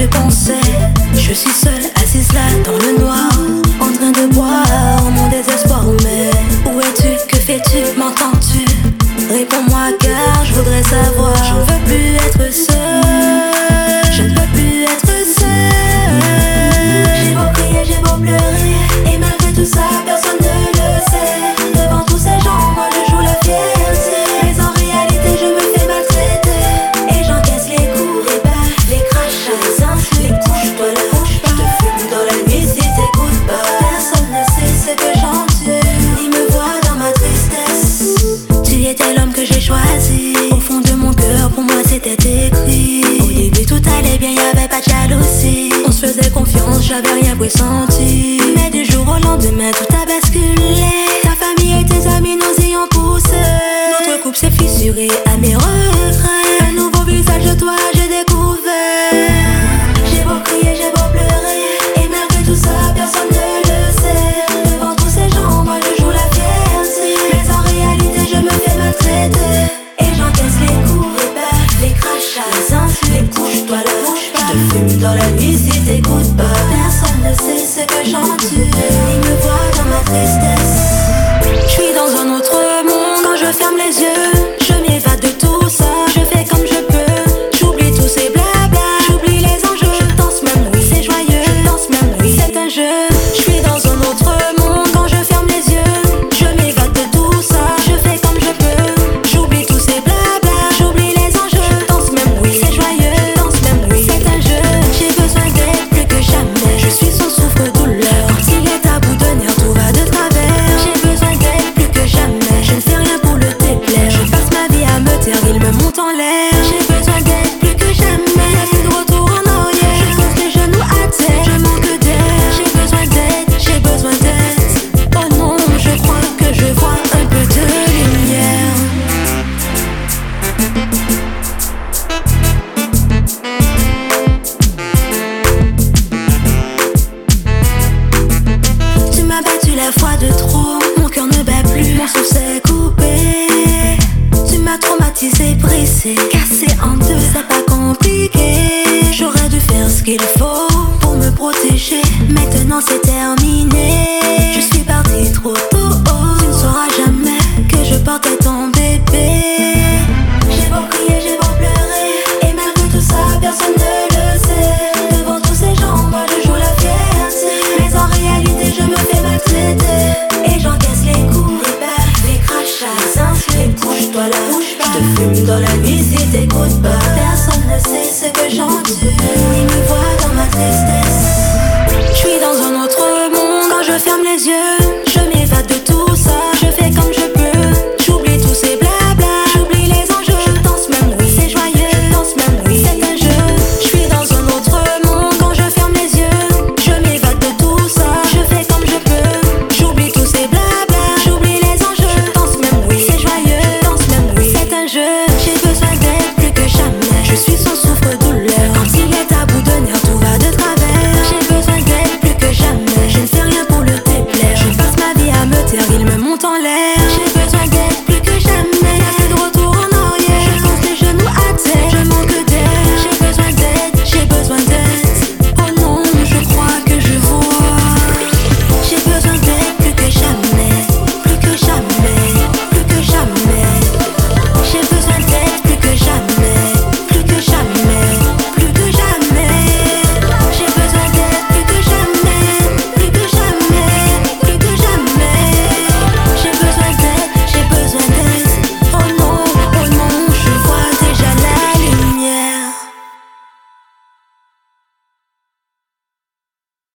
je pensais. Je suis seule, assise là dans le noir, en train de boire mon désespoir. Mais où es-tu, que fais-tu, m'entends-tu? Réponds-moi car je voudrais savoir. Je ne veux plus être seule, je ne veux plus être seule. J'ai beau crier, j'ai beau pleurer, et malgré tout ça personne ne le sait. Devant tous ces gens, moi je joue la fierté, mais en réalité je me fais maltraiter. Et j'encaisse les coups, les balles, les crachats, les insultes, les couches. Toi la rouge, je te fume dans la nuit si t'écoutes pas. Personne ne sait ce que j'en tue, ni me voit dans ma tristesse. Tu étais l'homme que j'ai choisi, au fond de mon cœur pour moi c'était écrit. Au début tout allait bien, y'avait pas de jalousie, on se faisait confiance, j'avais rien pressenti. Mais du jour au lendemain tout a basculé. Ta famille et tes amis nous y ont poussé. Notre couple s'est fissuré à mes regrets. Un nouveau visage de toi j'ai découvert. J'ai beau crier, j'ai beau pleurer, et malgré tout ça personne ne le sait. Devant tous ces gens moi je joue la fierté, mais en réalité je me fais maltraiter. Et j'encaisse les coups, les balles, les crachats, les insultes, les couches. Toi la rouge, je te fume dans la nuit si t'écoutes pas. Personne ne sait ce que j'en tue, il me voit dans ma tristesse. Je suis dans un autre monde quand je ferme les yeux. Je m'évade de tout ça, je fais comme je peux. J'oublie tous ces blabla, j'oublie les enjeux. Je danse même, oui, c'est joyeux. Je danse même, oui, c'est un jeu. Je suis dans un autre monde quand je ferme les yeux. Je m'évade de tout ça, je fais comme je peux. J'oublie tous ces blabla, j'oublie les enjeux. Je danse même, oui, c'est joyeux. Je danse même, oui, c'est un jeu. J'ai besoin d'elle plus que jamais. Je suis sans souffre-douleur. Quand il est à bout de nerfs, tout va de travers. J'ai besoin d'elle plus que jamais. Je ne fais rien pour le déplaire. Je passe ma vie à me taire, il me monte en l'air. J'ai besoin d'elle plus que jamais. Y'a plus de retour en arrière. Je pose les genoux à terre, je manque d'air. J'ai besoin d'aide, j'ai besoin d'aide. Oh non, je crois que je vois un peu de lumière. Tu m'as battu la fois de trop, mon cœur ne bat plus, mon souffle s'est coupé. Tu m'as traumatisé, brisé, cassé en deux, c'est pas compliqué. J'aurais dû faire ce qu'il faut pour me protéger, maintenant c'est terminé. Je suis partie trop tôt, tu ne sauras jamais que je portais ton bébé. J'ai beau crier, j'ai beau pleurer, et malgré tout ça personne ne le sait. Devant tous ces gens, moi je joue la fierté, mais en réalité je me fais maltraiter. Et j'encaisse les coups, les balles, les crachats, les insultes, les couches. Toi la rouge, je te fume dans la nuit si t'écoutes pas. Personne ne sait ce que j'en tue, il me voit dans ma tristesse. Je suis dans un autre monde quand je ferme les yeux. Je m'évade de tout ça.